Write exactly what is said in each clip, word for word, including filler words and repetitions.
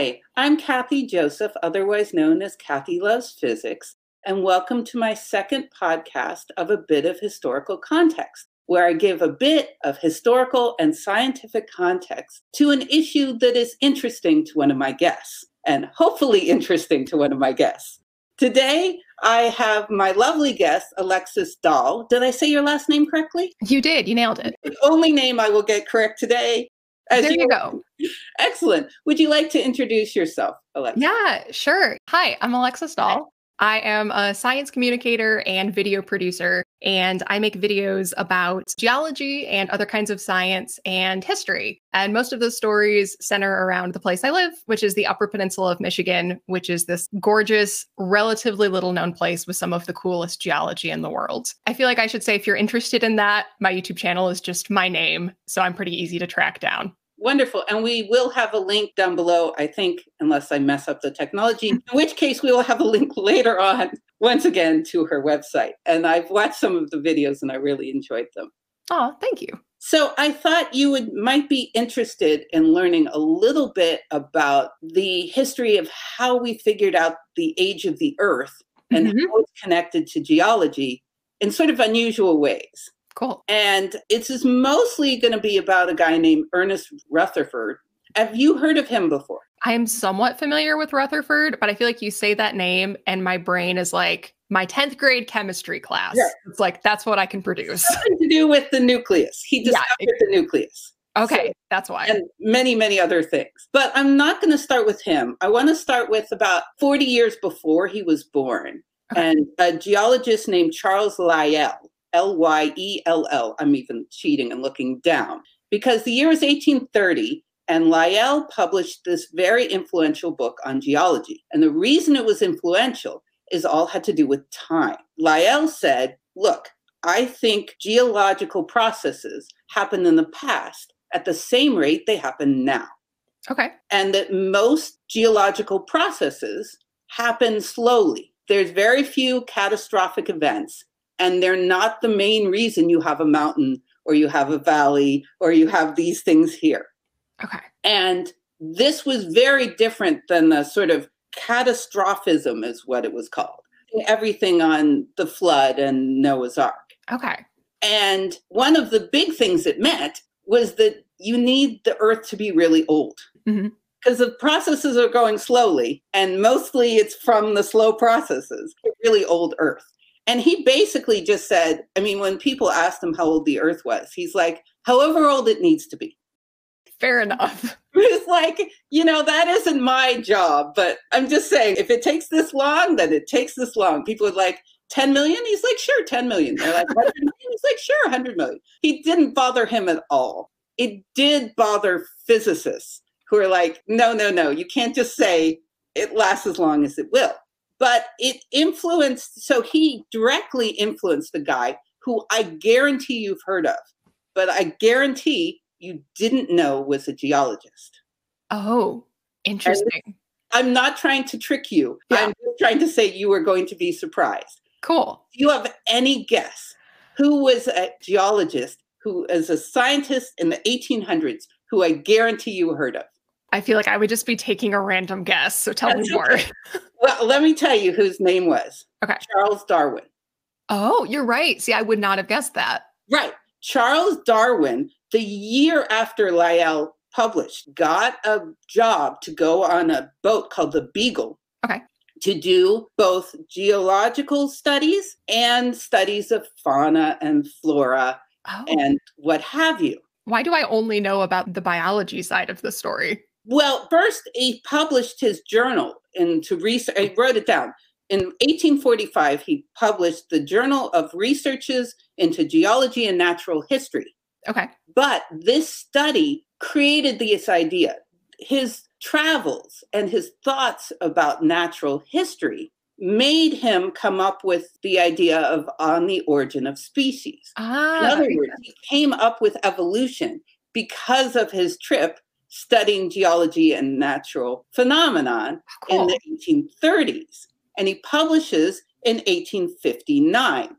Hi, I'm Kathy Joseph, otherwise known as Kathy Loves Physics, and welcome to my second podcast of A Bit of Historical Context, where I give a bit of historical and scientific context to an issue that is interesting to one of my guests, and hopefully interesting to one of my guests. Today, I have my lovely guest, Alexis Dahl. Did I say your last name correctly? You did. You nailed it. The only name I will get correct today. As there you, you go. Excellent. Would you like to introduce yourself, Alexis? Yeah, sure. Hi, I'm Alexis Dahl. I am a science communicator and video producer, and I make videos about geology and other kinds of science and history. And most of those stories center around the place I live, which is the Upper Peninsula of Michigan, which is this gorgeous, relatively little-known place with some of the coolest geology in the world. I feel like I should say, if you're interested in that, my YouTube channel is just my name, so I'm pretty easy to track down. Wonderful. And we will have a link down below, I think, unless I mess up the technology, in which case we will have a link later on, once again, to her website. And I've watched some of the videos and I really enjoyed them. Oh, thank you. So I thought you would might be interested in learning a little bit about the history of how we figured out the age of the Earth and mm-hmm. how it's connected to geology in sort of unusual ways. Cool. And it's is mostly going to be about a guy named Ernest Rutherford. Have you heard of him before? I am somewhat familiar with Rutherford, but I feel like you say that name and my brain is like my tenth grade chemistry class. Yeah. It's like, that's what I can produce. It's something to do with the nucleus. He discovered yeah, it, the nucleus. Okay, so, that's why. And many, many other things. But I'm not going to start with him. I want to start with about forty years before he was born. Okay. And a geologist named Charles Lyell. L Y E L L. I'm even cheating and looking down. Because the year is eighteen thirty, and Lyell published this very influential book on geology. And the reason it was influential is all had to do with time. Lyell said, look, I think geological processes happened in the past at the same rate they happen now. Okay. And that most geological processes happen slowly. There's very few catastrophic events. And they're not the main reason you have a mountain or you have a valley or you have these things here. Okay. And this was very different than the sort of catastrophism is what it was called. Everything on the flood and Noah's Ark. Okay. And one of the big things it meant was that you need the Earth to be really old. Mm-hmm. Because the processes are going slowly, and mostly it's from the slow processes, really old Earth. And he basically just said, I mean, when people asked him how old the Earth was, he's like, however old it needs to be. Fair enough. It's like, you know, that isn't my job. But I'm just saying, if it takes this long, then it takes this long. People are like, ten million? He's like, sure, ten million. They're like, one hundred million? He's like, sure, one hundred million. He didn't bother him at all. It did bother physicists who are like, no, no, no, you can't just say it lasts as long as it will. But it influenced, so he directly influenced the guy who I guarantee you've heard of, but I guarantee you didn't know was a geologist. Oh, interesting. And I'm not trying to trick you. Yeah. I'm just trying to say you were going to be surprised. Cool. Do you have any guess who was a geologist, who is a scientist in the eighteen hundreds, who I guarantee you heard of? I feel like I would just be taking a random guess, so tell That's me more. Okay. Well, let me tell you whose name was. Okay. Charles Darwin. Oh, you're right. See, I would not have guessed that. Right. Charles Darwin, the year after Lyell published, got a job to go on a boat called the Beagle. Okay. To do both geological studies and studies of fauna and flora oh. and what have you. Why do I only know about the biology side of the story? Well, first, he published his journal into research. I wrote it down. In eighteen forty-five, he published the Journal of Researches into Geology and Natural History. Okay. But this study created this idea. His travels and his thoughts about natural history made him come up with the idea of On the Origin of Species. Ah, in other words, he came up with evolution because of his trip studying geology and natural phenomenon cool. in the eighteen thirties. And he publishes in eighteen fifty-nine.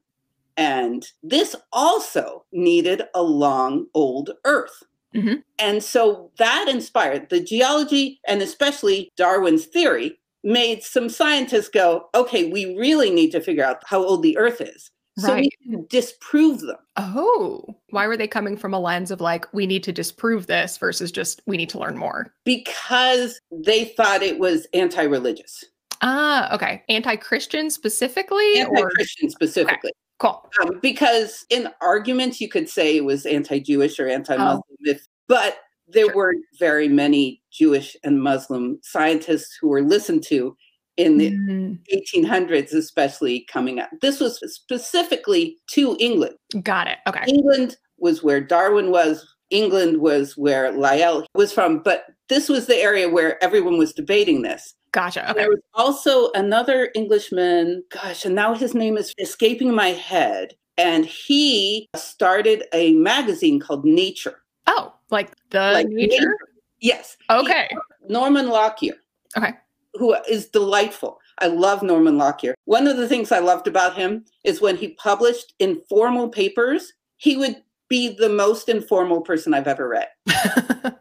And this also needed a long, old Earth. Mm-hmm. And so that inspired the geology, and especially Darwin's theory, made some scientists go, okay, we really need to figure out how old the Earth is. Right. So we can disprove them. Oh, why were they coming from a lens of like, we need to disprove this versus just we need to learn more? Because they thought it was anti-religious. Ah, okay. Anti-Christian specifically? Anti-Christian or... specifically. Okay. Cool. Um, because in arguments, you could say it was anti-Jewish or anti-Muslim, oh. if, but there sure. weren't very many Jewish and Muslim scientists who were listened to in the mm-hmm. eighteen hundreds, especially coming up. This was specifically to England. Got it. Okay. England was where Darwin was. England was where Lyell was from. But this was the area where everyone was debating this. Gotcha. Okay. There was also another Englishman, gosh, and now his name is escaping my head. And he started a magazine called Nature. Oh, like the like Nature? Nature? Yes. Okay. Norman Lockyer. Okay. Who is delightful. I love Norman Lockyer. One of the things I loved about him is when he published informal papers, he would be the most informal person I've ever read.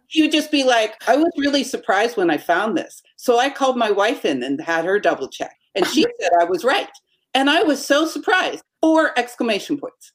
He would just be like, I was really surprised when I found this. So I called my wife in and had her double check. And she said I was right. And I was so surprised. Or exclamation points.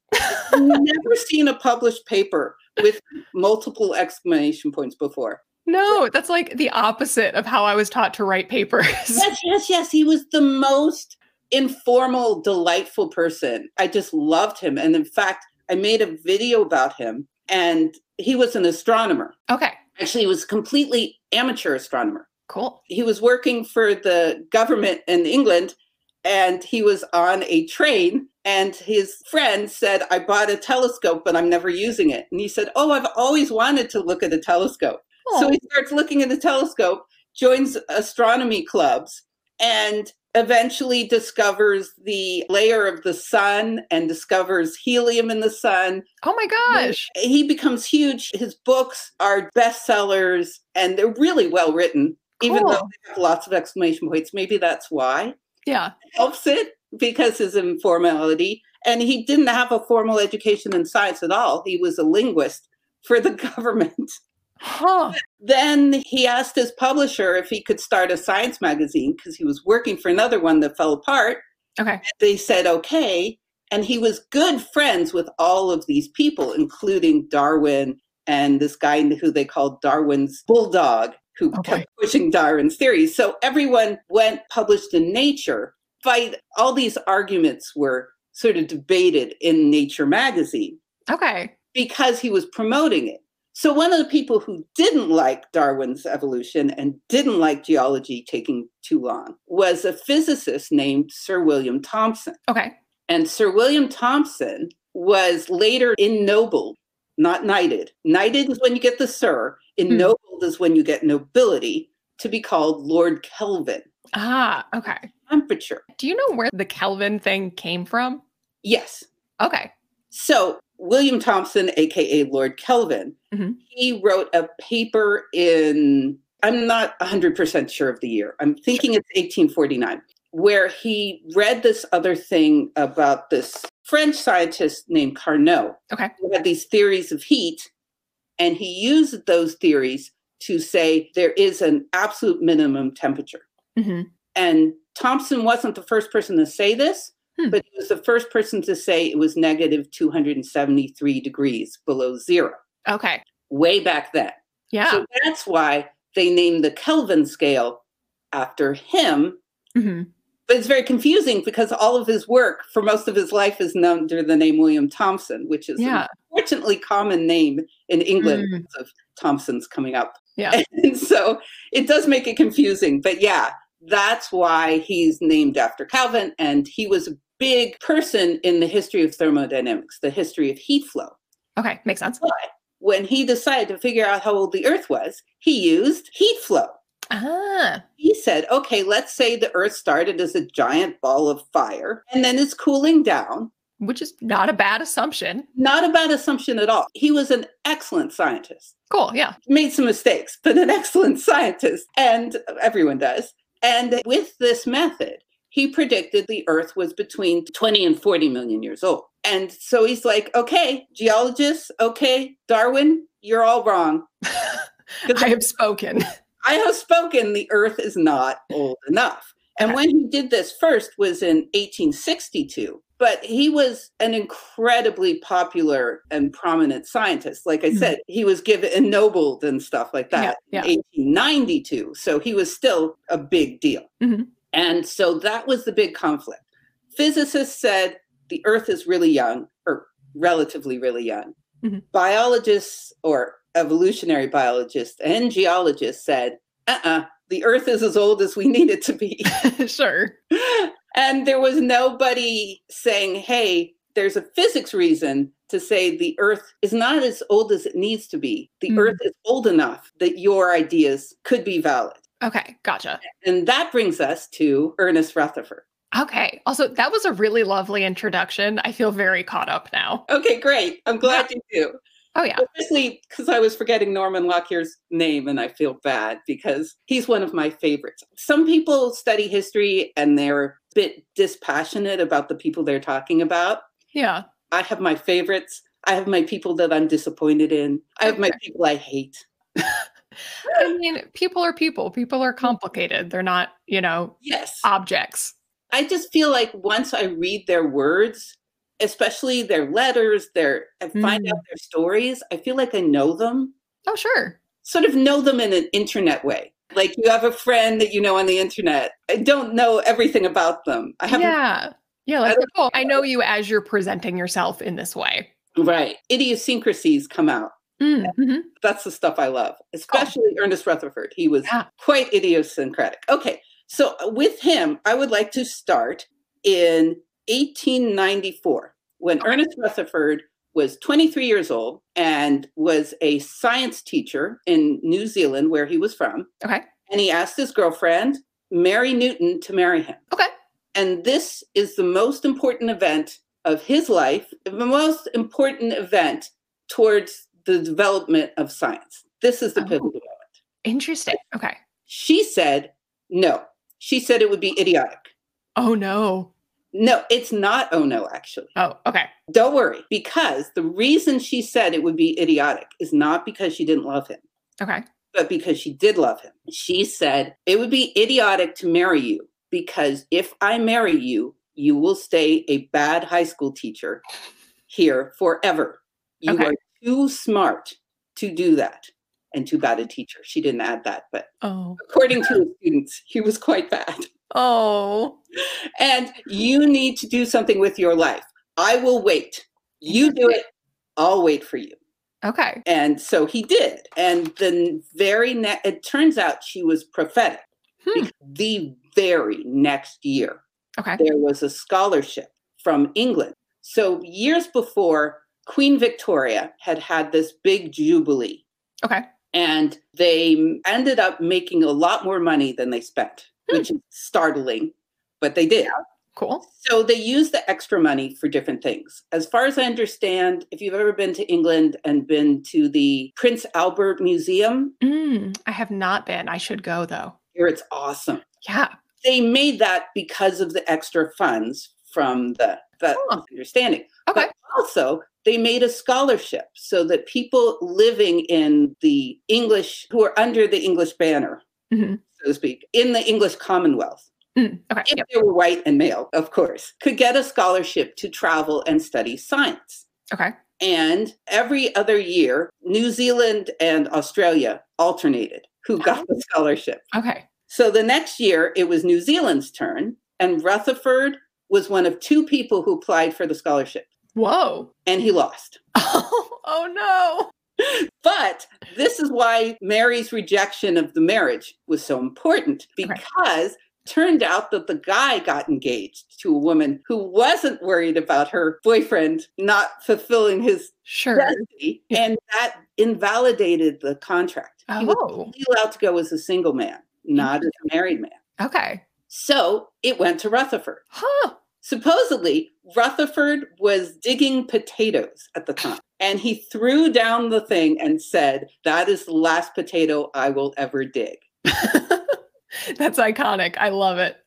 I've never seen a published paper with multiple exclamation points before. No, that's like the opposite of how I was taught to write papers. Yes, yes, yes. He was the most informal, delightful person. I just loved him. And in fact, I made a video about him, and he was an astronomer. Okay. Actually, he was a completely amateur astronomer. Cool. He was working for the government in England, and he was on a train, and his friend said, I bought a telescope, but I'm never using it. And he said, oh, I've always wanted to look at a telescope. Oh. So he starts looking at the telescope, joins astronomy clubs, and eventually discovers the layer of the sun and discovers helium in the sun. Oh my gosh. He becomes huge. His books are bestsellers, and they're really well written, cool. even though they have lots of exclamation points. Maybe that's why. Yeah. It helps it because his informality. And he didn't have a formal education in science at all. He was a linguist for the government. Huh. Then he asked his publisher if he could start a science magazine because he was working for another one that fell apart. Okay. And they said, okay. And he was good friends with all of these people, including Darwin and this guy who they called Darwin's bulldog, who okay. kept pushing Darwin's theories. So everyone went published in Nature. By all these arguments were sort of debated in Nature magazine. Okay. Because he was promoting it. So one of the people who didn't like Darwin's evolution and didn't like geology taking too long was a physicist named Sir William Thomson. Okay. And Sir William Thomson was later ennobled, not knighted. Knighted is when you get the Sir. Ennobled hmm. is when you get nobility, to be called Lord Kelvin. Ah, okay. Temperature. Do you know where the Kelvin thing came from? Yes. Okay. So William Thomson, a k a. Lord Kelvin, mm-hmm. he wrote a paper in, I'm not one hundred percent sure of the year, I'm thinking sure. it's eighteen forty-nine, where he read this other thing about this French scientist named Carnot, okay. who had these theories of heat, and he used those theories to say there is an absolute minimum temperature. Mm-hmm. And Thomson wasn't the first person to say this, Hmm. but he was the first person to say it was negative two hundred seventy-three degrees below zero. Okay. Way back then. Yeah. So that's why they named the Kelvin scale after him. Mm-hmm. But it's very confusing because all of his work for most of his life is known under the name William Thomson, which is yeah. an unfortunately common name in England mm. because of Thomson's coming up. Yeah. And so it does make it confusing. But yeah, that's why he's named after Kelvin. And he was a big person in the history of thermodynamics, the history of heat flow. Okay, makes sense. But when he decided to figure out how old the Earth was, he used heat flow. Ah. He said, okay, let's say the Earth started as a giant ball of fire, and then it's cooling down. Which is not a bad assumption. Not a bad assumption at all. He was an excellent scientist. Cool, yeah. Made some mistakes, but an excellent scientist. And everyone does. And with this method, he predicted the Earth was between twenty and forty million years old. And so he's like, okay, geologists, okay, Darwin, you're all wrong. I have spoken. I have spoken. The Earth is not old enough. And when he did this first was in eighteen sixty-two. But he was an incredibly popular and prominent scientist. Like I mm-hmm. said, he was given ennobled and stuff like that yeah, yeah. in eighteen ninety-two. So he was still a big deal. Mm-hmm. And so that was the big conflict. Physicists said the Earth is really young, or relatively really young. Mm-hmm. Biologists or evolutionary biologists and geologists said, uh-uh, the Earth is as old as we need it to be. Sure. And there was nobody saying, hey, there's a physics reason to say the Earth is not as old as it needs to be. The mm-hmm. Earth is old enough that your ideas could be valid. Okay, gotcha. And that brings us to Ernest Rutherford. Okay. Also, that was a really lovely introduction. I feel very caught up now. Okay, great. I'm glad yeah. you do. Oh, yeah. Especially because I was forgetting Norman Lockyer's name, and I feel bad because he's one of my favorites. Some people study history and they're a bit dispassionate about the people they're talking about. Yeah. I have my favorites. I have my people that I'm disappointed in. I have my people I hate. I mean, people are people. People are complicated. They're not, you know, yes. objects. I just feel like once I read their words, especially their letters, their and find mm. out their stories, I feel like I know them. Oh, sure. Sort of know them in an internet way. Like you have a friend that you know on the internet. I don't know everything about them. I haven't. Yeah. Yeah. Like, I oh, know. I know you as you're presenting yourself in this way. Right. Idiosyncrasies come out. Mm, mm-hmm. That's the stuff I love, especially oh. Ernest Rutherford. He was yeah. quite idiosyncratic. Okay. So with him, I would like to start in eighteen ninety-four, when okay. Ernest Rutherford was twenty-three years old and was a science teacher in New Zealand, where he was from. Okay. And he asked his girlfriend, Mary Newton, to marry him. Okay. And this is the most important event of his life, the most important event towards the development of science. This is the oh. pivotal moment. Interesting. Okay. She said, no. She said it would be idiotic. Oh, no. No, it's not. Oh, no, actually. Oh, okay. Don't worry, because the reason she said it would be idiotic is not because she didn't love him. Okay. But because she did love him. She said, it would be idiotic to marry you because if I marry you, you will stay a bad high school teacher here forever. You okay. are too smart to do that. And too bad a teacher. She didn't add that, but oh. according to his students, he was quite bad. Oh. And you need to do something with your life. I will wait. You do it. I'll wait for you. Okay. And so he did. And the very next, it turns out she was prophetic. Hmm. The very next year, okay. there was a scholarship from England. So years before, Queen Victoria had had this big jubilee. Okay. And they ended up making a lot more money than they spent, hmm. which is startling, but they did. Yeah, cool. So they used the extra money for different things. As far as I understand, if you've ever been to England and been to the Prince Albert Museum. Mm, I have not been. I should go, though. Here, it's awesome. Yeah. They made that because of the extra funds from the, the oh. understanding. Okay. But also, they made a scholarship so that people living in the English, who are under the English banner, mm-hmm. so to speak, in the English Commonwealth, mm, okay, if yep. they were white and male, of course, could get a scholarship to travel and study science. Okay. And every other year, New Zealand and Australia alternated who got the scholarship. Okay. So the next year, it was New Zealand's turn, and Rutherford was one of two people who applied for the scholarship. Whoa. And he lost. Oh, oh no. But this is why Mary's rejection of the marriage was so important, because okay. it turned out that the guy got engaged to a woman who wasn't worried about her boyfriend not fulfilling his sure. destiny, and that invalidated the contract. Oh. He was only allowed to go as a single man, not as a married man. Okay. So it went to Rutherford. Huh. Supposedly, Rutherford was digging potatoes at the time, and he threw down the thing and said, that is the last potato I will ever dig. That's iconic. I love it.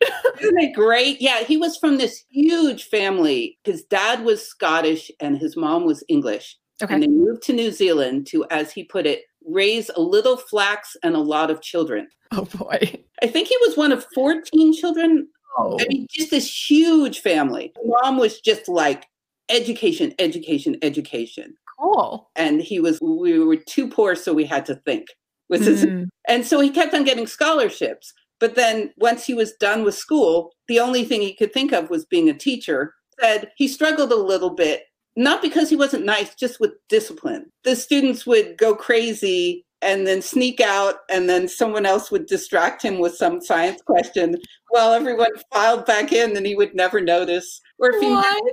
Isn't it great? Yeah, he was from this huge family. His dad was Scottish and his mom was English. Okay. And they moved to New Zealand to, as he put it, raise a little flax and a lot of children. Oh, boy. I think he was one of fourteen children. Oh. I mean, just this huge family. Mom was just like, education, education, education. Cool. And he was, we were too poor, so we had to think. Was his, mm. And so he kept on getting scholarships. But then once he was done with school, the only thing he could think of was being a teacher. Said he struggled a little bit, not because he wasn't nice, just with discipline. The students would go crazy and then sneak out, and then someone else would distract him with some science question while everyone filed back in and he would never notice. Or if what?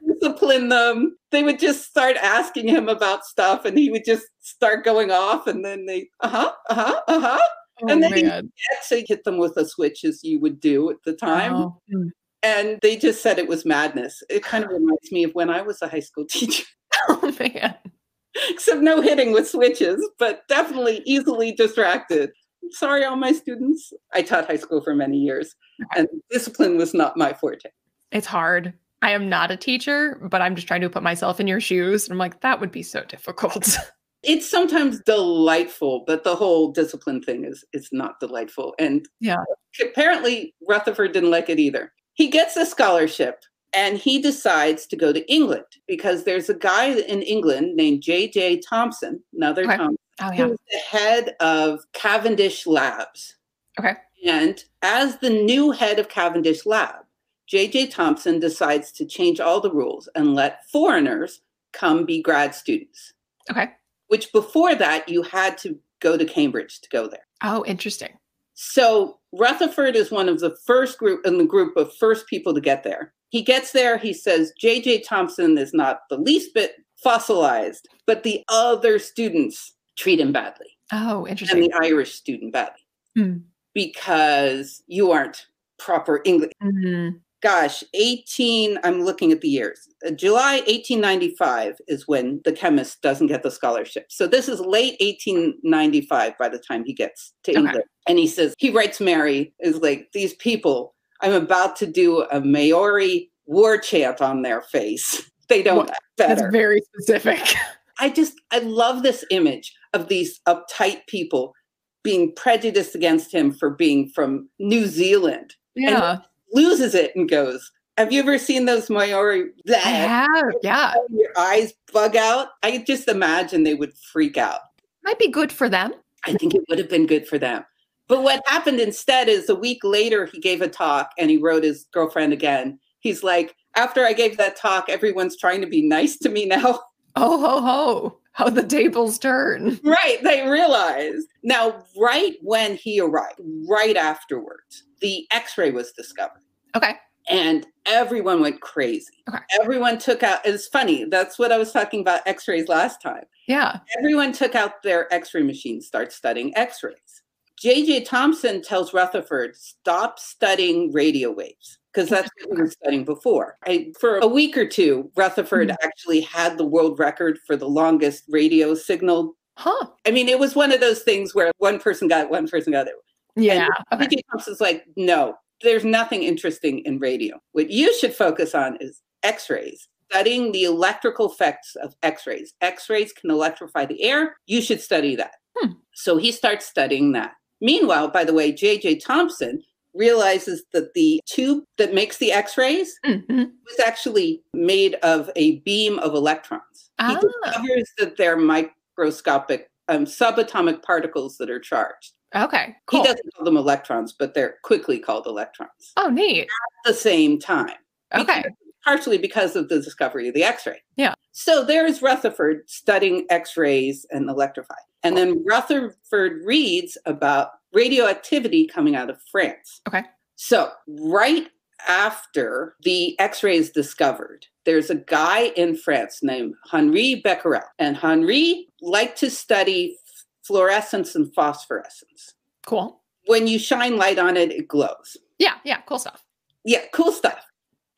he disciplined them, they would just start asking him about stuff and he would just start going off, and then they, uh-huh, uh-huh, uh-huh. Oh, and then he actually hit them with a switch, as you would do at the time. Oh. And they just said it was madness. It kind of reminds me of when I was a high school teacher. Oh, man. Except no hitting with switches, but definitely easily distracted. Sorry, all my students. I taught high school for many years, and discipline was not my forte. It's hard. I am not a teacher, but I'm just trying to put myself in your shoes. And I'm like, that would be so difficult. It's sometimes delightful, but the whole discipline thing is it's not delightful. And yeah, apparently Rutherford didn't like it either. He gets a scholarship and he decides to go to England because there's a guy in England named J J Thomson, another okay. Thomson, oh, yeah. who's the head of Cavendish Labs. Okay. And as the new head of Cavendish Lab, J J Thomson decides to change all the rules and let foreigners come be grad students. Okay. Which before that, you had to go to Cambridge to go there. Oh, interesting. So Rutherford is one of the first group in the group of first people to get there. He gets there. He says J J Thomson is not the least bit fossilized, but the other students treat him badly. Oh, interesting. And the Irish student badly mm. because you aren't proper English. Mm-hmm. Gosh, eighteen, I'm looking at the years. July eighteen ninety-five is when the chemist doesn't get the scholarship. So this is late eighteen ninety-five by the time he gets to okay. England. And he says, he writes Mary, is like, these people, I'm about to do a Maori war chant on their face. They don't well, act better. That's very specific. I just, I love this image of these uptight people being prejudiced against him for being from New Zealand. Yeah. And loses it and goes, have you ever seen those Maori? I have, yeah. Your eyes bug out. I just imagine they would freak out. Might be good for them. I think it would have been good for them. But what happened instead is a week later, he gave a talk and he wrote his girlfriend again. He's like, after I gave that talk, everyone's trying to be nice to me now. Oh, ho, ho. How the tables turn. Right, they realized. Now, right when he arrived, right afterwards, the X-ray was discovered. Okay. And everyone went crazy. Okay. Everyone took out, it's funny, that's what I was talking about X-rays last time. Yeah. Everyone took out their X-ray machine, start studying X-rays. J J Thomson tells Rutherford, stop studying radio waves. Because that's what we were studying before. I, for a week or two, Rutherford mm-hmm. actually had the world record for the longest radio signal. Huh. I mean, it was one of those things where one person got it, one person got it. Yeah. And okay. J J Thomson's like, no, there's nothing interesting in radio. What you should focus on is X-rays, studying the electrical effects of X-rays. X-rays can electrify the air. You should study that. Hmm. So he starts studying that. Meanwhile, by the way, J J Thomson realizes that the tube that makes the X-rays mm-hmm. was actually made of a beam of electrons. Ah. He discovers that they're microscopic um, subatomic particles that are charged. Okay, cool. He doesn't call them electrons, but they're quickly called electrons. Oh, neat. At the same time. Okay. Because, partially because of the discovery of the X-ray. Yeah. So there's Rutherford studying X-rays and electrified. And then Rutherford reads about radioactivity coming out of France. Okay. So right after the X-ray is discovered, there's a guy in France named Henri Becquerel. And Henri liked to study fluorescence and phosphorescence. Cool. When you shine light on it, it glows. Yeah, yeah, cool stuff. Yeah, cool stuff.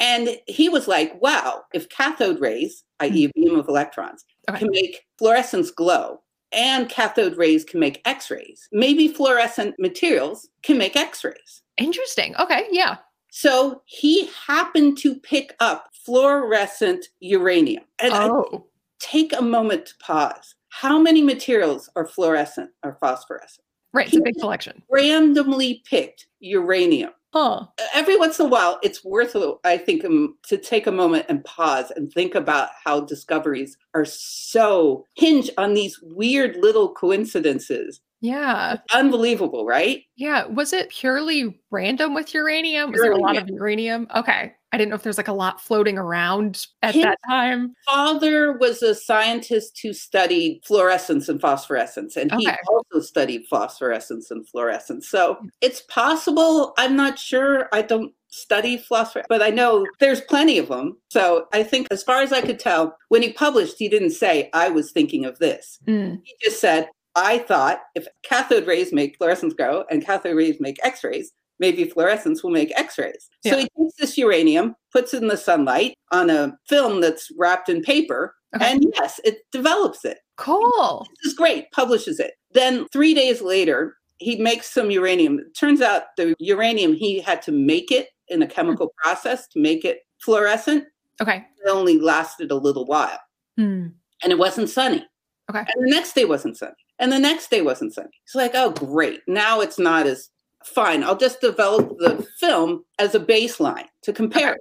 And he was like, wow, if cathode rays, that is a beam of electrons, okay. can make fluorescence glow, and cathode rays can make X-rays, maybe fluorescent materials can make X-rays. Interesting. Okay. Yeah. So he happened to pick up fluorescent uranium. And oh. Take a moment to pause. How many materials are fluorescent or phosphorescent? Right, it's he a big selection. Randomly picked uranium. Huh. Every once in a while, it's worth, I think, um, to take a moment and pause and think about how discoveries are so hinge on these weird little coincidences. Yeah. Unbelievable, right? Yeah. Was it purely random with uranium? Was uranium. There a lot of uranium? Okay. I didn't know if there's like a lot floating around at His that time. Father was a scientist who studied fluorescence and phosphorescence, and okay. he also studied phosphorescence and fluorescence. So it's possible. I'm not sure. I don't study philosophy, but I know there's plenty of them. So I think as far as I could tell, when he published, he didn't say, I was thinking of this. Mm. He just said, I thought if cathode rays make fluorescence grow and cathode rays make x-rays, maybe fluorescence will make x-rays. Yeah. So he takes this uranium, puts it in the sunlight on a film that's wrapped in paper, okay. and yes, it develops it. Cool. This is great, publishes it. Then three days later, he makes some uranium. It turns out the uranium, he had to make it in a chemical mm-hmm. process to make it fluorescent. Okay. It only lasted a little while. Mm. And it wasn't sunny. Okay. And the next day wasn't sunny. And the next day wasn't sunny. It's like, oh, great. Now it's not as fine. I'll just develop the film as a baseline to compare. Okay.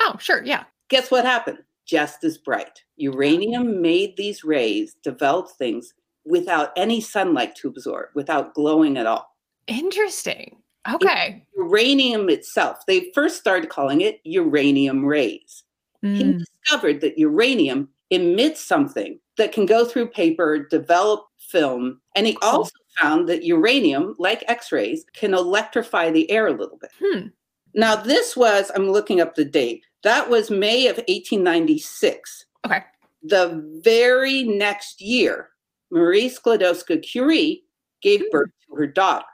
Oh, sure. Yeah. Guess what happened? Just as bright. Uranium made these rays develop things without any sunlight to absorb, without glowing at all. Interesting. Okay. It's uranium itself. They first started calling it uranium rays. Mm. He discovered that uranium emits something that can go through paper, develop film. And he cool. also found that uranium, like x-rays, can electrify the air a little bit. Hmm. Now this was, I'm looking up the date, that was May of eighteen ninety-six. Okay. The very next year, Marie Sklodowska-Curie gave hmm. birth to her daughter.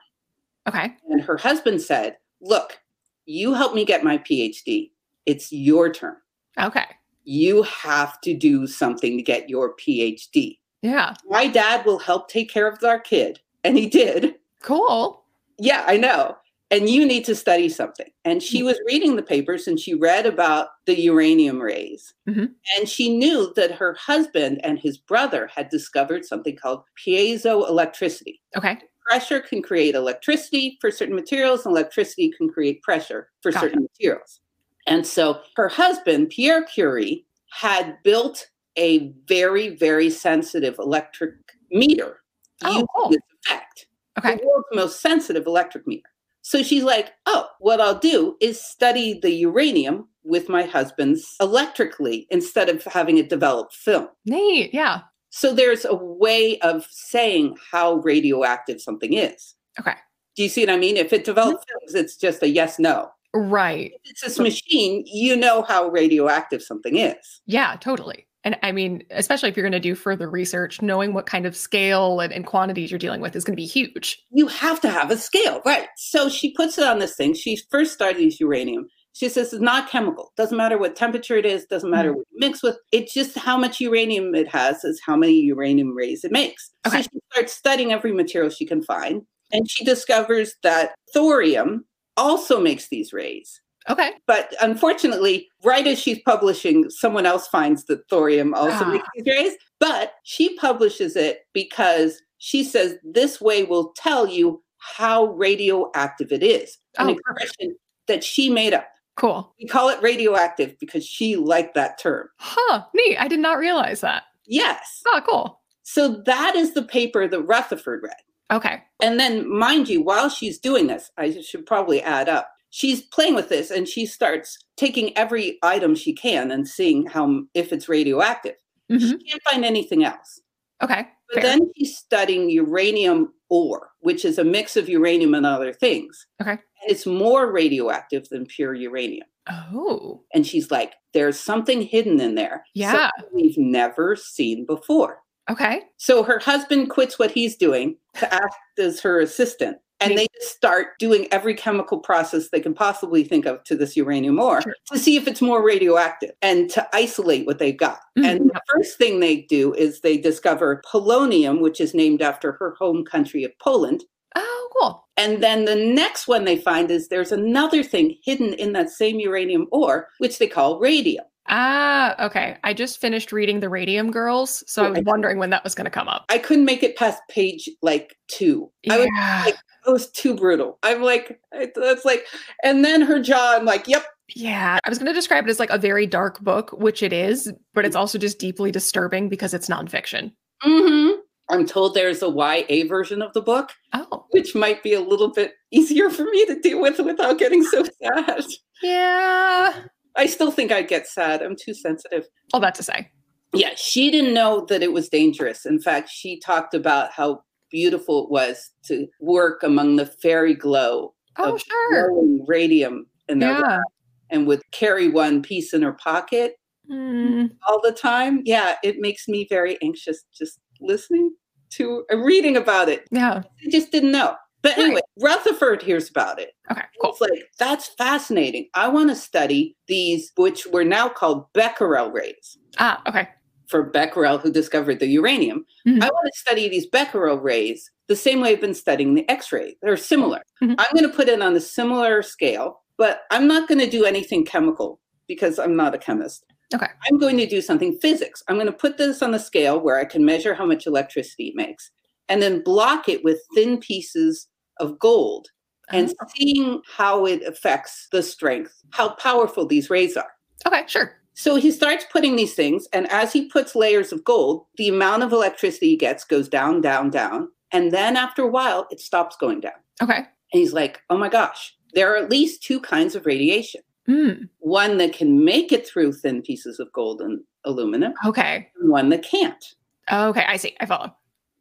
Okay. And her husband said, look, you helped me get my PhD. It's your turn. Okay. You have to do something to get your PhD. Yeah. My dad will help take care of our kid. And he did. Cool. Yeah, I know. And you need to study something. And she mm-hmm. was reading the papers and she read about the uranium rays. Mm-hmm. And she knew that her husband and his brother had discovered something called piezoelectricity. Okay. Pressure can create electricity for certain materials, and electricity can create pressure for Got certain it. materials. And so her husband, Pierre Curie, had built a very, very sensitive electric meter. Oh, cool. This effect. Okay. The world's most sensitive electric meter. So she's like, oh, what I'll do is study the uranium with my husband's electrically instead of having it develop film. Neat, yeah. So there's a way of saying how radioactive something is. Okay. Do you see what I mean? If it develops films, it's just a yes, no. Right. If it's this machine, you know how radioactive something is. Yeah, totally. And I mean, especially if you're going to do further research, knowing what kind of scale and, and quantities you're dealing with is going to be huge. You have to have a scale, right? So she puts it on this thing. She first studies uranium. She says it's not chemical. Doesn't matter what temperature it is. Doesn't matter mm. what you mix with. It's just how much uranium it has is how many uranium rays it makes. Okay. So she starts studying every material she can find. And she discovers that thorium also makes these rays. Okay. But unfortunately, right as she's publishing, someone else finds that thorium also ah. makes these rays. But she publishes it because she says this way will tell you how radioactive it is. An oh, expression perfect. that she made up. Cool. We call it radioactive because she liked that term. Huh. Neat. I did not realize that. Yes. Oh, cool. So that is the paper that Rutherford read. Okay. And then, mind you, while she's doing this, I should probably add up, she's playing with this and she starts taking every item she can and seeing how if it's radioactive. Mm-hmm. She can't find anything else. Okay. But fair. Then she's studying uranium ore, which is a mix of uranium and other things. Okay. And it's more radioactive than pure uranium. Oh. And she's like, there's something hidden in there. Yeah. Something we've never seen before. Okay. So her husband quits what he's doing to act as her assistant. And they just start doing every chemical process they can possibly think of to this uranium ore sure. to see if it's more radioactive and to isolate what they've got. Mm-hmm. And the first thing they do is they discover polonium, which is named after her home country of Poland. Oh, cool. And then the next one they find is there's another thing hidden in that same uranium ore, which they call radium. Ah, okay. I just finished reading The Radium Girls, so I was wondering when that was going to come up. I couldn't make it past page, like, two. Yeah. I was like, it was too brutal. I'm like, that's like, and then her jaw, I'm like, yep. Yeah. I was going to describe it as like a very dark book, which it is, but it's also just deeply disturbing because it's nonfiction. Mm-hmm. I'm told there's a Y A version of the book, oh. which might be a little bit easier for me to deal with without getting so sad. Yeah. I still think I'd get sad. I'm too sensitive. All that to say. Yeah, she didn't know that it was dangerous. In fact, she talked about how beautiful it was to work among the fairy glow oh, of sure. glowing radium in their yeah. lab and would carry one piece in her pocket mm. all the time. Yeah, it makes me very anxious just listening to uh, reading about it. Yeah. I just didn't know. But anyway, right. Rutherford hears about it. Okay, cool. It's like, that's fascinating. I want to study these, which were now called Becquerel rays. Ah, okay. For Becquerel, who discovered the uranium. Mm-hmm. I want to study these Becquerel rays the same way I've been studying the X-ray. They're similar. Mm-hmm. I'm going to put it on a similar scale, but I'm not going to do anything chemical because I'm not a chemist. Okay. I'm going to do something physics. I'm going to put this on a scale where I can measure how much electricity it makes and then block it with thin pieces of gold and oh. seeing how it affects the strength, how powerful these rays are. Okay, sure. So he starts putting these things, and as he puts layers of gold, the amount of electricity he gets goes down, down, down. And then after a while, it stops going down. Okay. And he's like, oh my gosh, there are at least two kinds of radiation. Mm. One that can make it through thin pieces of gold and aluminum. Okay. And one that can't. Okay, I see. I follow.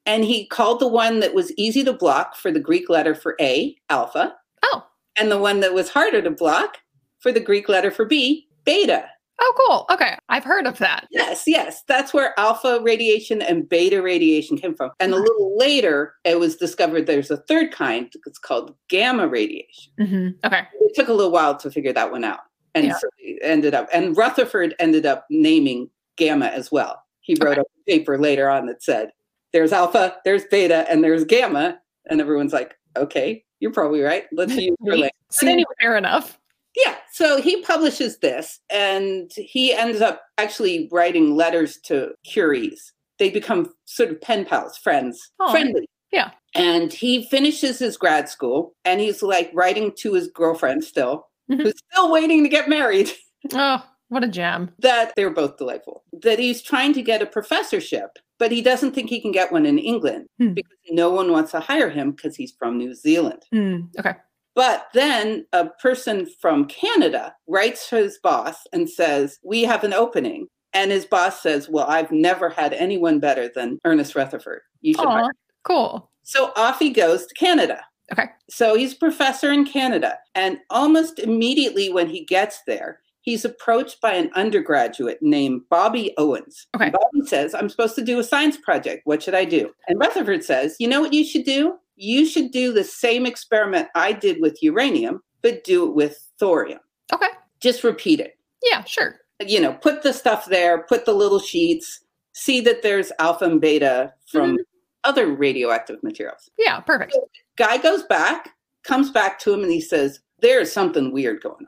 And he called the one that was easy to block for the Greek letter for A, alpha. Oh. And the one that was harder to block for the Greek letter for B, beta. Oh, cool. Okay. I've heard of that. Yes, yes. That's where alpha radiation and beta radiation came from. And mm-hmm. a little later, it was discovered there's a third kind. It's called gamma radiation. Mm-hmm. Okay. It took a little while to figure that one out. And yeah. so he ended up, and Rutherford ended up naming gamma as well. He wrote okay. a paper later on that said, there's alpha, there's beta, and there's gamma. And everyone's like, okay, you're probably right. Let's use your language. Anyway, fair enough. Yeah. So he publishes this, and he ends up actually writing letters to Curies. They become sort of pen pals, friends, oh, friendly. Yeah. And he finishes his grad school, and he's like writing to his girlfriend still, mm-hmm. who's still waiting to get married. Oh, what a gem. That they're both delightful. That he's trying to get a professorship. But he doesn't think he can get one in England hmm. because no one wants to hire him because he's from New Zealand. Mm, okay. But then a person from Canada writes to his boss and says, we have an opening. And his boss says, well, I've never had anyone better than Ernest Rutherford. You should Aww, hire him. Cool. So off he goes to Canada. Okay. So he's a professor in Canada. And almost immediately when he gets there, he's approached by an undergraduate named Bobby Owens. Okay. Bobby says, I'm supposed to do a science project. What should I do? And Rutherford says, you know what you should do? You should do the same experiment I did with uranium, but do it with thorium. Okay. Just repeat it. Yeah, sure. You know, put the stuff there, put the little sheets, see that there's alpha and beta from mm-hmm. other radioactive materials. Yeah, perfect. So the guy goes back, comes back to him, and he says, there's something weird going on.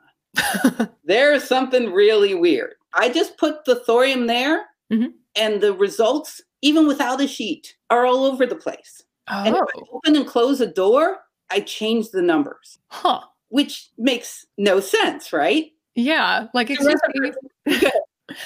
There's something really weird. I just put the thorium there, mm-hmm. and the results, even without a sheet, are all over the place. Oh. And if I open and close a door, I change the numbers. Huh. Which makes no sense, right? Yeah. Like, excuse me.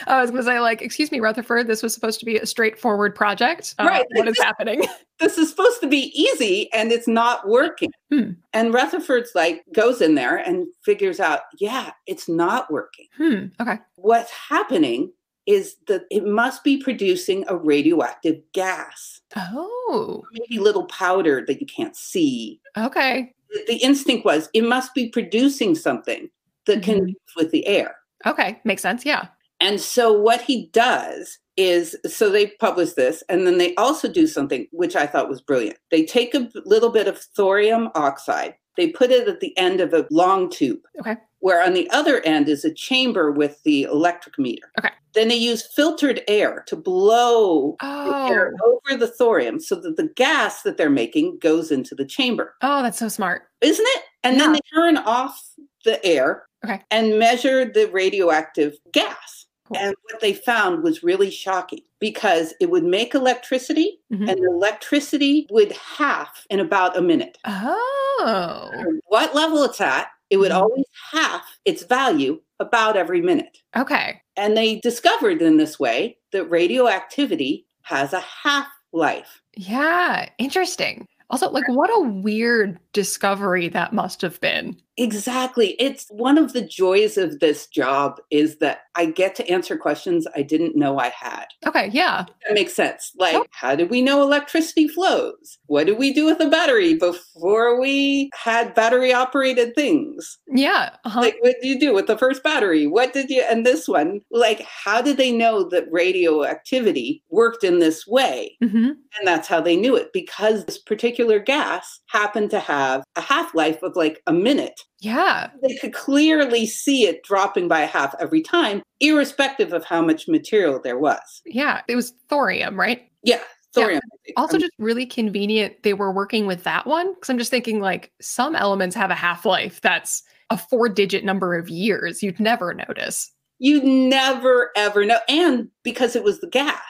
I was going to say, like, excuse me, Rutherford, this was supposed to be a straightforward project. Uh, right. What is happening? This is supposed to be easy, and it's not working. Hmm. And Rutherford's like, goes in there and figures out, yeah, it's not working. Hmm. Okay. What's happening is that it must be producing a radioactive gas. Oh. Maybe little powder that you can't see. Okay. The instinct was, it must be producing something that mm-hmm. can mix with the air. Okay. Makes sense. Yeah. And so what he does is, so they publish this, and then they also do something which I thought was brilliant. They take a little bit of thorium oxide, They put it at the end of a long tube, okay, where on the other end is a chamber with the electric meter. Okay. Then they use filtered air to blow oh. the air over the thorium so that the gas that they're making goes into the chamber. Oh, that's so smart. Isn't it? And yeah. then they turn off the air okay. and measure the radioactive gas. Cool. And what they found was really shocking because it would make electricity mm-hmm. and the electricity would half in about a minute. Oh. No matter what level it's at, it would mm-hmm. always half its value about every minute. Okay. And they discovered in this way that radioactivity has a half-life. Yeah, interesting. Also, like, what a weird discovery that must have been. Exactly. It's one of the joys of this job is that I get to answer questions I didn't know I had. Okay, yeah. That makes sense. Like, oh. how did we know electricity flows? What did we do with a battery before we had battery-operated things? Yeah. Uh-huh. Like, what did you do with the first battery? What did you, and this one? Like, how did they know that radioactivity worked in this way? Mm-hmm. And that's how they knew it, because this particular gas happened to have a half-life of like a minute. Yeah. They could clearly see it dropping by half every time, irrespective of how much material there was. Yeah. It was thorium, right? Yeah. Thorium. Yeah. Also um, just really convenient they were working with that one. Because I'm just thinking like some elements have a half-life that's a four-digit number of years. You'd never notice. You'd never, ever know. And because it was the gas.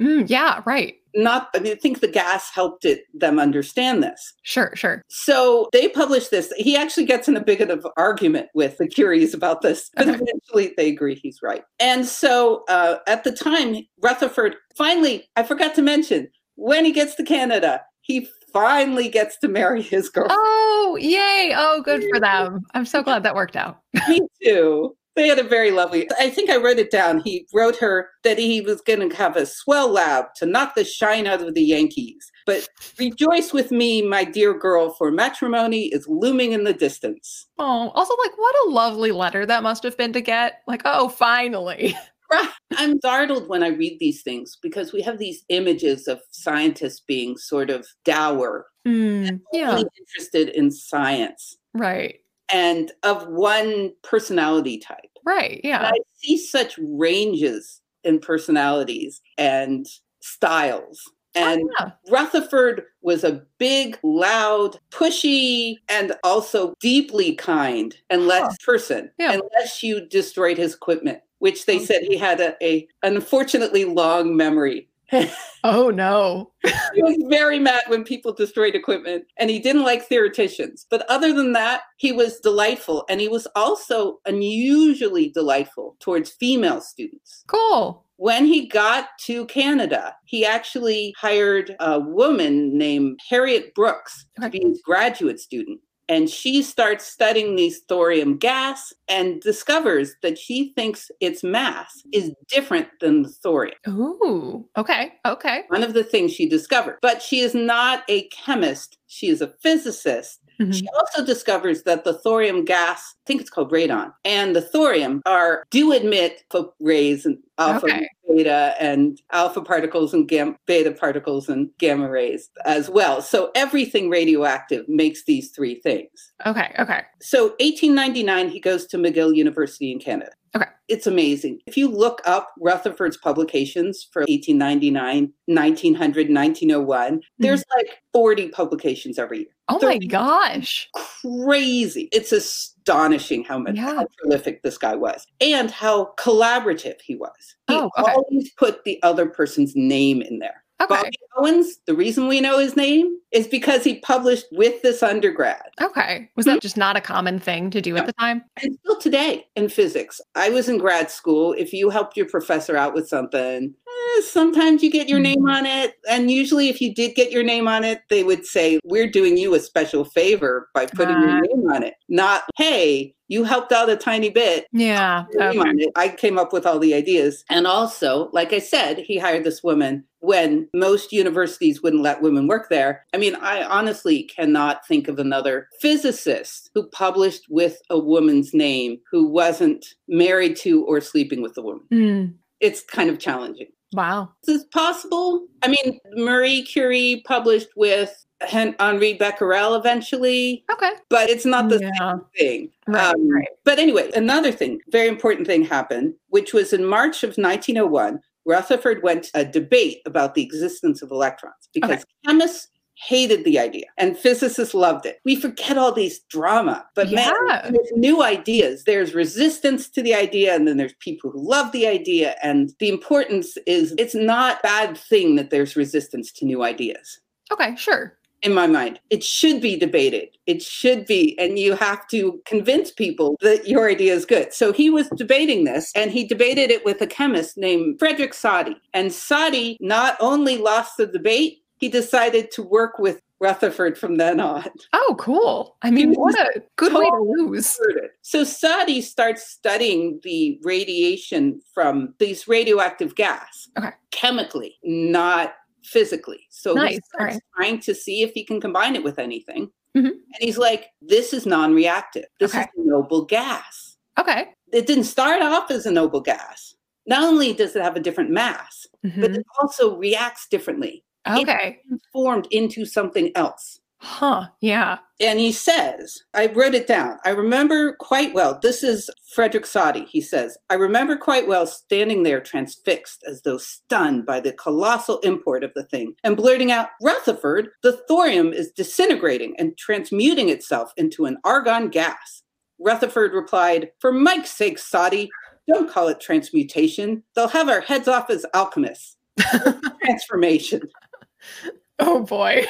Mm, yeah, right. Not, I mean, I think the gas helped it, them understand this. Sure, sure. So they published this. He actually gets in a bit of argument with the Curies about this, but okay. eventually they agree he's right. And so uh, at the time, Rutherford, finally, I forgot to mention, when he gets to Canada, he finally gets to marry his girlfriend. Oh, yay. Oh, good for them. I'm so glad that worked out. Me too. They had a very lovely, I think I wrote it down. He wrote her that he was going to have a swell lab to knock the shine out of the Yankees. But rejoice with me, my dear girl, for matrimony is looming in the distance. Oh, also like what a lovely letter that must have been to get. Like, oh, finally. Right. I'm startled when I read these things because we have these images of scientists being sort of dour mm, and yeah. only interested in science. Right. And of one personality type. Right, yeah. And I see such ranges in personalities and styles. And oh, yeah. Rutherford was a big, loud, pushy, and also deeply kind and less huh. person, yeah. unless you destroyed his equipment, which they said he had a, a unfortunately long memory. Oh, no. He was very mad when people destroyed equipment, and he didn't like theoreticians. But other than that, he was delightful, and he was also unusually delightful towards female students. Cool. When he got to Canada, he actually hired a woman named Harriet Brooks to be his graduate student. And she starts studying these thorium gas and discovers that she thinks its mass is different than the thorium. Ooh, okay, okay. One of the things she discovered. But she is not a chemist. She is a physicist. Mm-hmm. She also discovers that the thorium gas, I think it's called radon, and the thorium are do emit rays and alpha okay. and beta and alpha particles and gam- beta particles and gamma rays as well. So everything radioactive makes these three things. Okay, okay. So eighteen ninety-nine, he goes to McGill University in Canada. Okay. It's amazing. If you look up Rutherford's publications for eighteen ninety-nine, nineteen hundred, nineteen oh one, there's mm. like forty publications every year. Oh my gosh. Crazy. It's astonishing how much yeah. how prolific this guy was and how collaborative he was. He oh, okay. always put the other person's name in there. Okay. Bobby Owens, the reason we know his name is because he published with this undergrad. Okay. Was that just not a common thing to do no. at the time? And still today in physics. I was in grad school. If you helped your professor out with something, eh, sometimes you get your name on it. And usually if you did get your name on it, they would say, we're doing you a special favor by putting uh, your name on it. Not, hey, you helped out a tiny bit. Yeah. Okay. I came up with all the ideas. And also, like I said, he hired this woman when most universities wouldn't let women work there. I mean, I honestly cannot think of another physicist who published with a woman's name who wasn't married to or sleeping with a woman. Mm. It's kind of challenging. Wow. Is this possible? I mean, Marie Curie published with Henri Becquerel eventually. Okay. But it's not the yeah. same thing. Right, um, right. But anyway, another thing, very important thing happened, which was in March of nineteen oh one, Rutherford went to a debate about the existence of electrons because okay. chemists hated the idea and physicists loved it. We forget all these drama, but yeah. man, there's new ideas. There's resistance to the idea, and then there's people who love the idea. And the importance is it's not a bad thing that there's resistance to new ideas. Okay, sure. In my mind, it should be debated. It should be. And you have to convince people that your idea is good. So he was debating this, and he debated it with a chemist named Frederick Soddy. And Soddy not only lost the debate, he decided to work with Rutherford from then on. Oh, cool. I mean, what a good way to lose. So Soddy starts studying the radiation from these radioactive gas. Okay. Chemically, not physically. So nice. He's right. trying to see if he can combine it with anything. Mm-hmm. And he's like, this is non-reactive. This okay. is a noble gas. Okay. It didn't start off as a noble gas. Not only does it have a different mass, mm-hmm. but it also reacts differently. Okay. It's formed into something else. Huh. Yeah. And he says, I wrote it down. I remember quite well. This is Frederick Soddy. He says, I remember quite well standing there transfixed as though stunned by the colossal import of the thing and blurting out, Rutherford, the thorium is disintegrating and transmuting itself into an argon gas. Rutherford replied, for Mike's sake, Soddy, don't call it transmutation. They'll have our heads off as alchemists. Transformation. Oh, boy.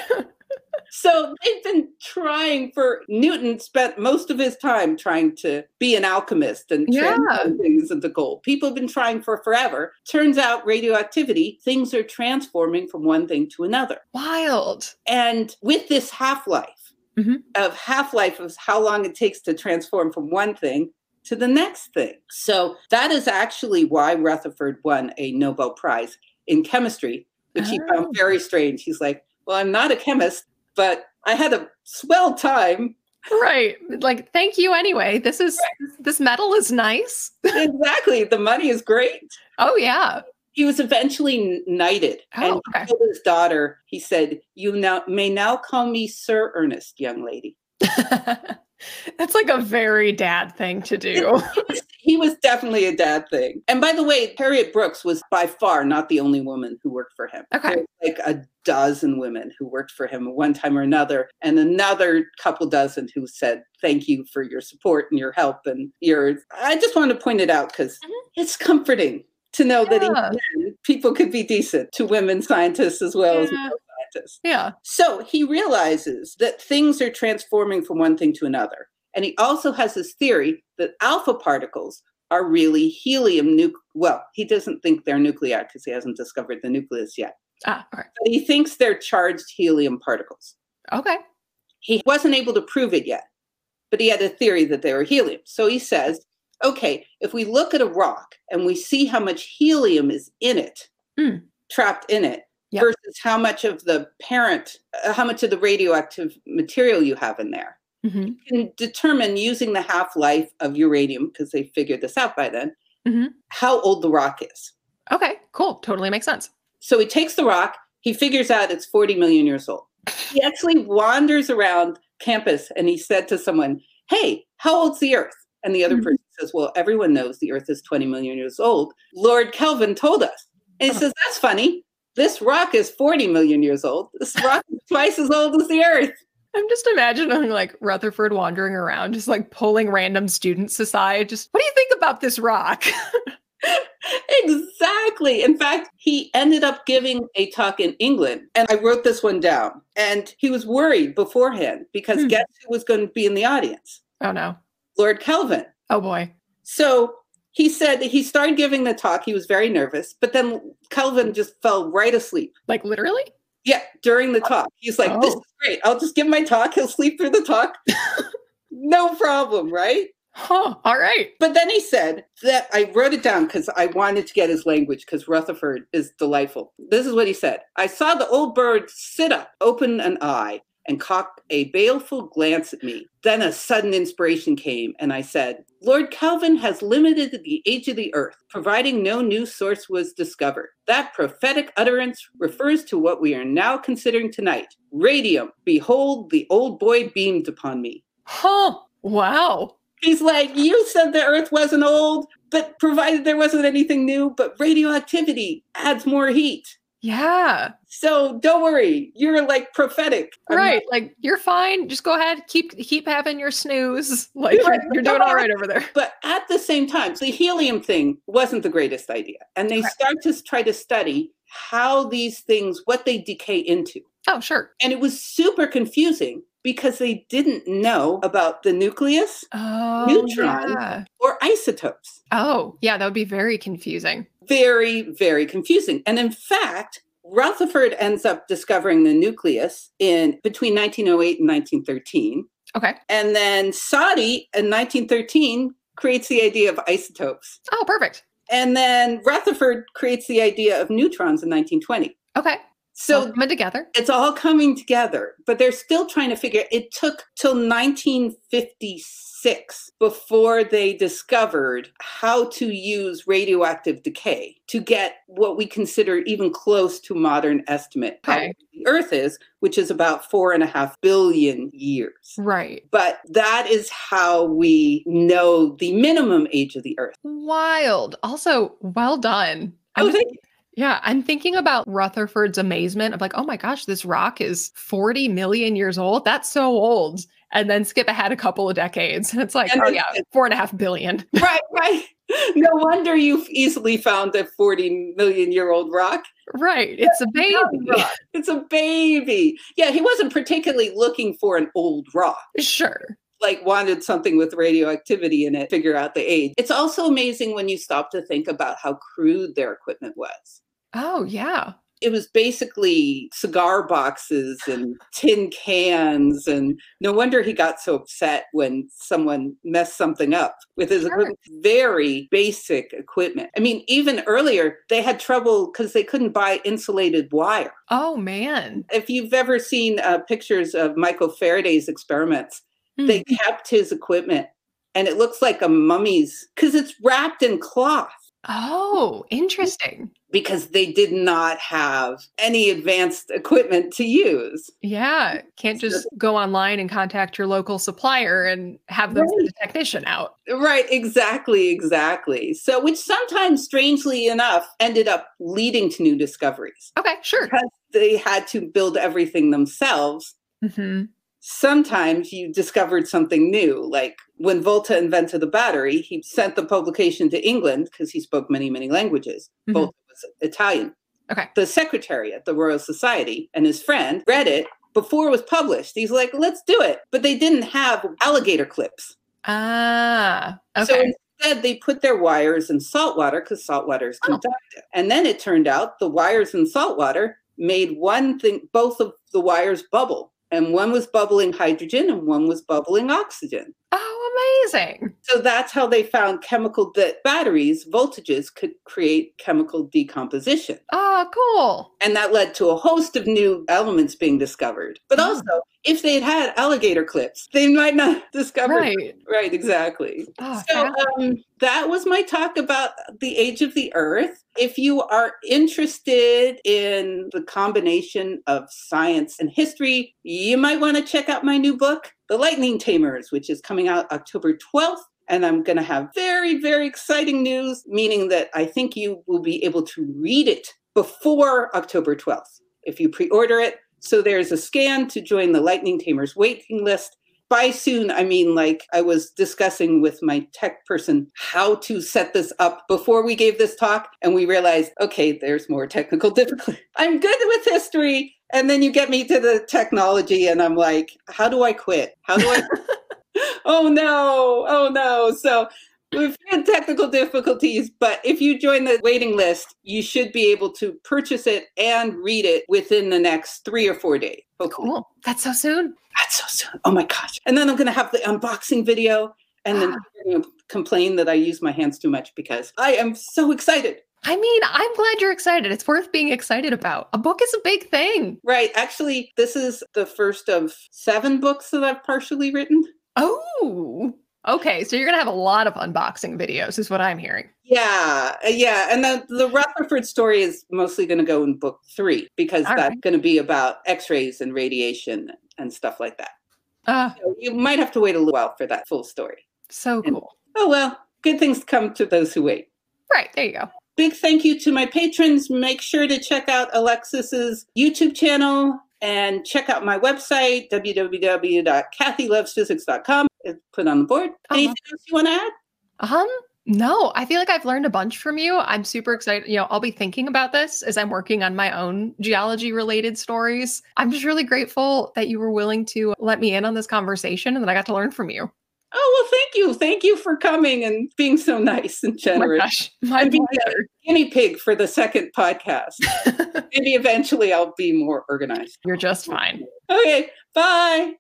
So they've been trying for, Newton spent most of his time trying to be an alchemist and yeah. transform things into gold. People have been trying for forever. Turns out radioactivity, things are transforming from one thing to another. Wild. And with this half-life, mm-hmm. of half-life of how long it takes to transform from one thing to the next thing. So that is actually why Rutherford won a Nobel Prize in chemistry, which he found very strange. He's like, well, I'm not a chemist, but I had a swell time. Right. Like, thank you anyway. This is, right. this medal is nice. Exactly. The money is great. Oh, yeah. He was eventually knighted. Oh, and okay. told his daughter, he said, you now may now call me Sir Ernest, young lady. That's like a very dad thing to do. He was definitely a dad thing. And by the way, Harriet Brooks was by far not the only woman who worked for him. Okay. There were like a dozen women who worked for him one time or another, and another couple dozen who said, thank you for your support and your help. And your, I just wanted to point it out because mm-hmm. it's comforting to know yeah. that even people could be decent to women scientists as well yeah. as men. Yeah. So he realizes that things are transforming from one thing to another. And he also has this theory that alpha particles are really helium nuclei. Well, he doesn't think they're nuclei because he hasn't discovered the nucleus yet. Ah, all right. But he thinks they're charged helium particles. Okay. He wasn't able to prove it yet, but he had a theory that they were helium. So he says, okay, if we look at a rock and we see how much helium is in it, mm. trapped in it, Yep. versus how much of the parent, uh, how much of the radioactive material you have in there. Mm-hmm. You can determine using the half-life of uranium, because they figured this out by then, mm-hmm. how old the rock is. Okay, cool. Totally makes sense. So he takes the rock. He figures out it's forty million years old. He actually wanders around campus and he said to someone, hey, how old's the Earth? And the other mm-hmm. person says, well, everyone knows the Earth is twenty million years old. Lord Kelvin told us. And he oh. says, that's funny. This rock is forty million years old. This rock is twice as old as the Earth. I'm just imagining like Rutherford wandering around, just like pulling random students aside. Just, what do you think about this rock? Exactly. In fact, he ended up giving a talk in England. And I wrote this one down. And he was worried beforehand because hmm. guess who was going to be in the audience? Oh, no. Lord Kelvin. Oh, boy. So he said that he started giving the talk. He was very nervous, but then Kelvin just fell right asleep. Like literally? Yeah, during the talk. He's like, oh. this is great. I'll just give my talk. He'll sleep through the talk. No problem, right? Huh, all right. But then he said that, I wrote it down because I wanted to get his language because Rutherford is delightful. This is what he said. I saw the old bird sit up, open an eye, and cocked a baleful glance at me. Then a sudden inspiration came, and I said, Lord Kelvin has limited the age of the earth, providing no new source was discovered. That prophetic utterance refers to what we are now considering tonight. Radium, behold, the old boy beamed upon me. Huh, wow. He's like, you said the earth wasn't old, but provided there wasn't anything new, but radioactivity adds more heat. Yeah. So don't worry. You're like prophetic. I'm right. Not- like you're fine. Just go ahead. Keep keep having your snooze. Like you're, you're doing all right over there. But at the same time, the helium thing wasn't the greatest idea. And they right. start to try to study how these things, what they decay into. Oh, sure. And it was super confusing because they didn't know about the nucleus, oh, neutron, yeah. or isotopes. Oh, yeah. That would be very confusing. Very, very confusing. And in fact, Rutherford ends up discovering the nucleus in between nineteen oh eight and nineteen thirteen. Okay. And then Soddy in nineteen thirteen creates the idea of isotopes. Oh, perfect. And then Rutherford creates the idea of neutrons in nineteen twenty. Okay. So coming together. It's all coming together, but they're still trying to figure it took till nineteen fifty-six before they discovered how to use radioactive decay to get what we consider even close to modern estimate okay. how the Earth is, which is about four and a half billion years. Right. But that is how we know the minimum age of the Earth. Wild. Also, well done. Oh, I'm- thank you. Yeah, I'm thinking about Rutherford's amazement of like, oh my gosh, this rock is forty million years old. That's so old. And then skip ahead a couple of decades. And it's like, and oh yeah, four and a half billion. Right, right. No wonder you've easily found a forty million year old rock. Right. It's a baby. It's a baby. Yeah, he wasn't particularly looking for an old rock. Sure. Like wanted something with radioactivity in it, figure out the age. It's also amazing when you stop to think about how crude their equipment was. Oh, yeah. It was basically cigar boxes and tin cans. And no wonder he got so upset when someone messed something up with his sure. very basic equipment. I mean, even earlier, they had trouble because they couldn't buy insulated wire. Oh, man. If you've ever seen uh, pictures of Michael Faraday's experiments, mm-hmm. they kept his equipment. And it looks like a mummy's because it's wrapped in cloth. Oh, interesting. Because they did not have any advanced equipment to use. Yeah. Can't just go online and contact your local supplier and have them send right. the technician out. Right. Exactly. Exactly. So, which sometimes, strangely enough, ended up leading to new discoveries. Okay. Sure. Because they had to build everything themselves. Mm-hmm. Sometimes you discovered something new, like when Volta invented the battery, he sent the publication to England because he spoke many, many languages. Mm-hmm. Volta was Italian. Okay. The secretary at the Royal Society and his friend read it before it was published. He's like, let's do it. But they didn't have alligator clips. Ah, okay. So instead, they put their wires in salt water because salt water is conductive. Oh. And then it turned out the wires in salt water made one thing, both of the wires bubble. And one was bubbling hydrogen and one was bubbling oxygen. Oh, amazing. So that's how they found chemical that batteries, voltages could create chemical decomposition. Oh, cool. And that led to a host of new elements being discovered. But also, oh. if they had had alligator clips, they might not discover. Right, it. Right, exactly. Oh, so um, that was my talk about the age of the Earth. If you are interested in the combination of science and history, you might want to check out my new book, The Lightning Tamers, which is coming out October twelfth. And I'm going to have very, very exciting news, meaning that I think you will be able to read it before October twelfth if you pre-order it. So there's a scan to join the Lightning Tamers waiting list. By soon, I mean, like I was discussing with my tech person how to set this up before we gave this talk. And we realized, okay, there's more technical difficulty. I'm good with history. And then you get me to the technology and I'm like, how do I quit? How do I? Oh, no. Oh, no. So we've had technical difficulties. But if you join the waiting list, you should be able to purchase it and read it within the next three or four days. Hopefully. Cool. That's so soon. That's so soon. Oh, my gosh. And then I'm going to have the unboxing video. And then ah. I'm going to complain that I use my hands too much because I am so excited. I mean, I'm glad you're excited. It's worth being excited about. A book is a big thing. Right. Actually, this is the first of seven books that I've partially written. Oh, okay. So you're going to have a lot of unboxing videos is what I'm hearing. Yeah. Yeah. And the, the Rutherford story is mostly going to go in book three, because All that's right. going to be about x-rays and radiation and stuff like that. Uh, so you might have to wait a little while for that full story. So and, cool. Oh, well, good things come to those who wait. Right. There you go. Big thank you to my patrons. Make sure to check out Alexis's YouTube channel and check out my website, w w w dot kathy loves physics dot com. It's put on the board. Anything uh-huh. else you want to add? Um, no, I feel like I've learned a bunch from you. I'm super excited. You know, I'll be thinking about this as I'm working on my own geology related stories. I'm just really grateful that you were willing to let me in on this conversation and that I got to learn from you. Oh, well, thank you. Thank you for coming and being so nice and generous. Oh my gosh, my being a guinea pig for the second podcast. Maybe eventually I'll be more organized. You're just fine. Okay, bye.